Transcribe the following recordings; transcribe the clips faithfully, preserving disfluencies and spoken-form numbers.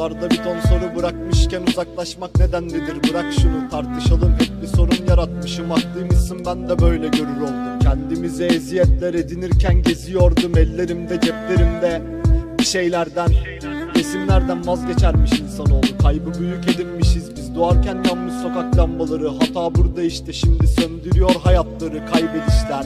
Sorularda bir ton soru bırakmışken uzaklaşmak nedenlidir? Bırak şunu tartışalım, hep bir sorun yaratmışım. Haklıymışsın, ben de böyle görür oldum. Kendimize eziyetler edinirken geziyordum, ellerimde ceplerimde bir şeylerden. Resimlerden vazgeçermiş insanoğlu, kaybı büyük edinmişiz biz. Doğarken yanmış sokak lambaları, hata burada işte, şimdi söndürüyor hayatları kaybedişler.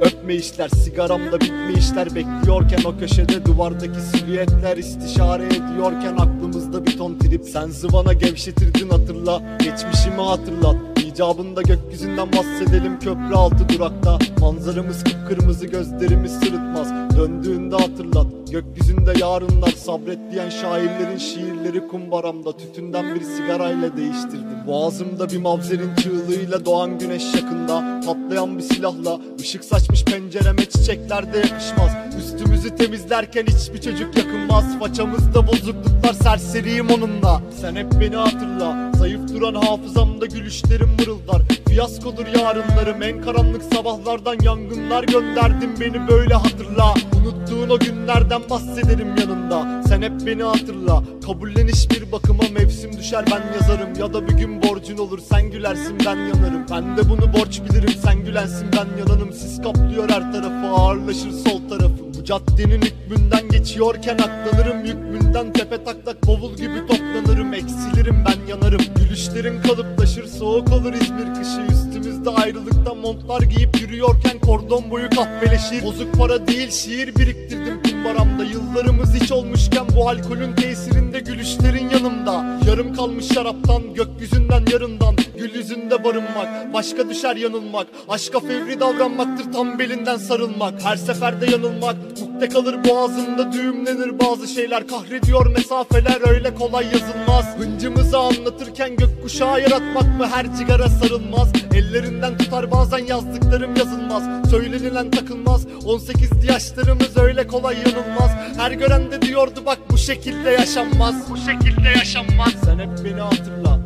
Öpme işler, sigaramda bitme işler. Bekliyorken o köşede duvardaki silüetler istişare ediyorken aklımızda bir ton trip. Sen zıvana gevşetirdin, hatırla, geçmişimi hatırlat. İcabında gökyüzünden bahsedelim, köprü altı durakta. Manzaramız kıpkırmızı, gözlerimiz sırıtmaz. Döndüğünde hatırlat, gökyüzünde yarınlar. Sabret diyen şairlerin şiirleri kumbaramda. Tütünden bir sigarayla değiştirdim. Boğazımda bir mavzerin çığlığıyla doğan güneş yakında. Patlayan bir silahla ışık saçmış pencereme, çiçekler de yakışmaz. Üstümüzü temizlerken hiçbir çocuk yakınmaz. Façamızda bozukluklar, serseriyim onunla. Sen hep beni hatırla, zayıf duran hafızamda gülüşlerim mırıldar. Fiyaskodur yarınlarım, en karanlık sabahlardan. Yangınlar gönderdin beni, böyle hatırla. Unuttuğun o günlerden bahsederim yanında. Sen hep beni hatırla, kabulleniş bir bakıma. Mevsim düşer ben yazarım, ya da bir gün borcun olur. Sen gülersin ben yanarım, ben de bunu borç bilirim. Sen gülensin ben yananım. Sis kaplıyor her tarafı, ağırlaşır sol tarafım. Bu caddenin hükmünden geçiyorken aklanırım. Yükmünden tepe taklak bavul gibi toplanırım. Eksilirim ben yanarım, gülüşlerin kalıplaşır. Soğuk olur İzmir kışı, üstümüzde ayrılıkta montlar giyip yürüyorken kordon boyu kahveleşir. Bozuk para değil şiir biriktirdim kumbaramda. Yıllarımız hiç olmuşken bu alkolün tesirinde gülüşlerin yanımda. Yarım kalmış şaraptan, gökyüzünden yarından. Gül yüzünde barınmak, başka düşer yanılmak. Aşka fevri davranmaktır tam belinden sarılmak. Her seferde yanılmak, ukde kalır boğazında, düğümlenir bazı şeyler. Kahrediyor mesafeler, öyle kolay yazılmaz. Hıncımızı anlatırken gökkuşağı yaratmak mı? Her cigara sarılmaz, ellerinden tutar bazen yazdıklarım yazılmaz. Söylenilen takılmaz, on sekizli yaşlarımız öyle kolay yanılmaz. Her gören de diyordu bak bu şekilde yaşanmaz, bu şekilde yaşanmaz. Sen hep beni hatırla,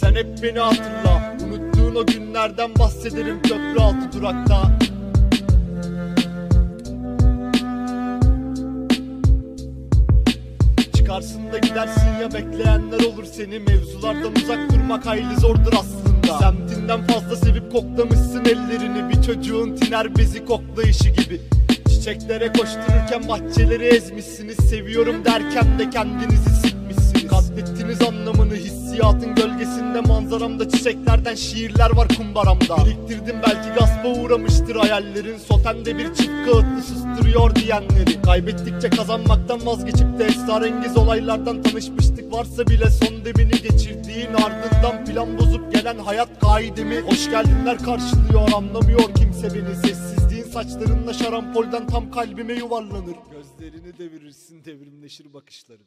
sen hep beni hatırla. Unuttuğun o günlerden bahsederim köprü altı durakta. Karşında gidersin ya, bekleyenler olur seni. Mevzulardan uzak durmak hayli zordur aslında. Semtinden fazla sevip koklamışsın ellerini, bir çocuğun tiner bezi koklayışı gibi. Çiçeklere koştururken bahçeleri ezmişsiniz. Seviyorum derken de kendinizi sikmişsiniz. Katlettiniz anlamını hissiyatın gölgesinde. Manzaramda çiçeklerden şiirler var kumbaramda. Biriktirdim, belki gaspa uğramıştır hayallerin. Sotemde bir çift kağıtlı susturuyor diyenleri. Kaybettikçe kazanmaktan vazgeçip de esrarengiz olaylardan tanışmıştık. Varsa bile son demini geçirdiğin, ardından plan bozup gelen hayat kaidemi. Hoş geldinler karşılıyor, anlamıyor kimse beni. Sessizliğin saçlarınla şarampolden tam kalbime yuvarlanır. Gözlerini devirirsin, devrimleşir bakışların.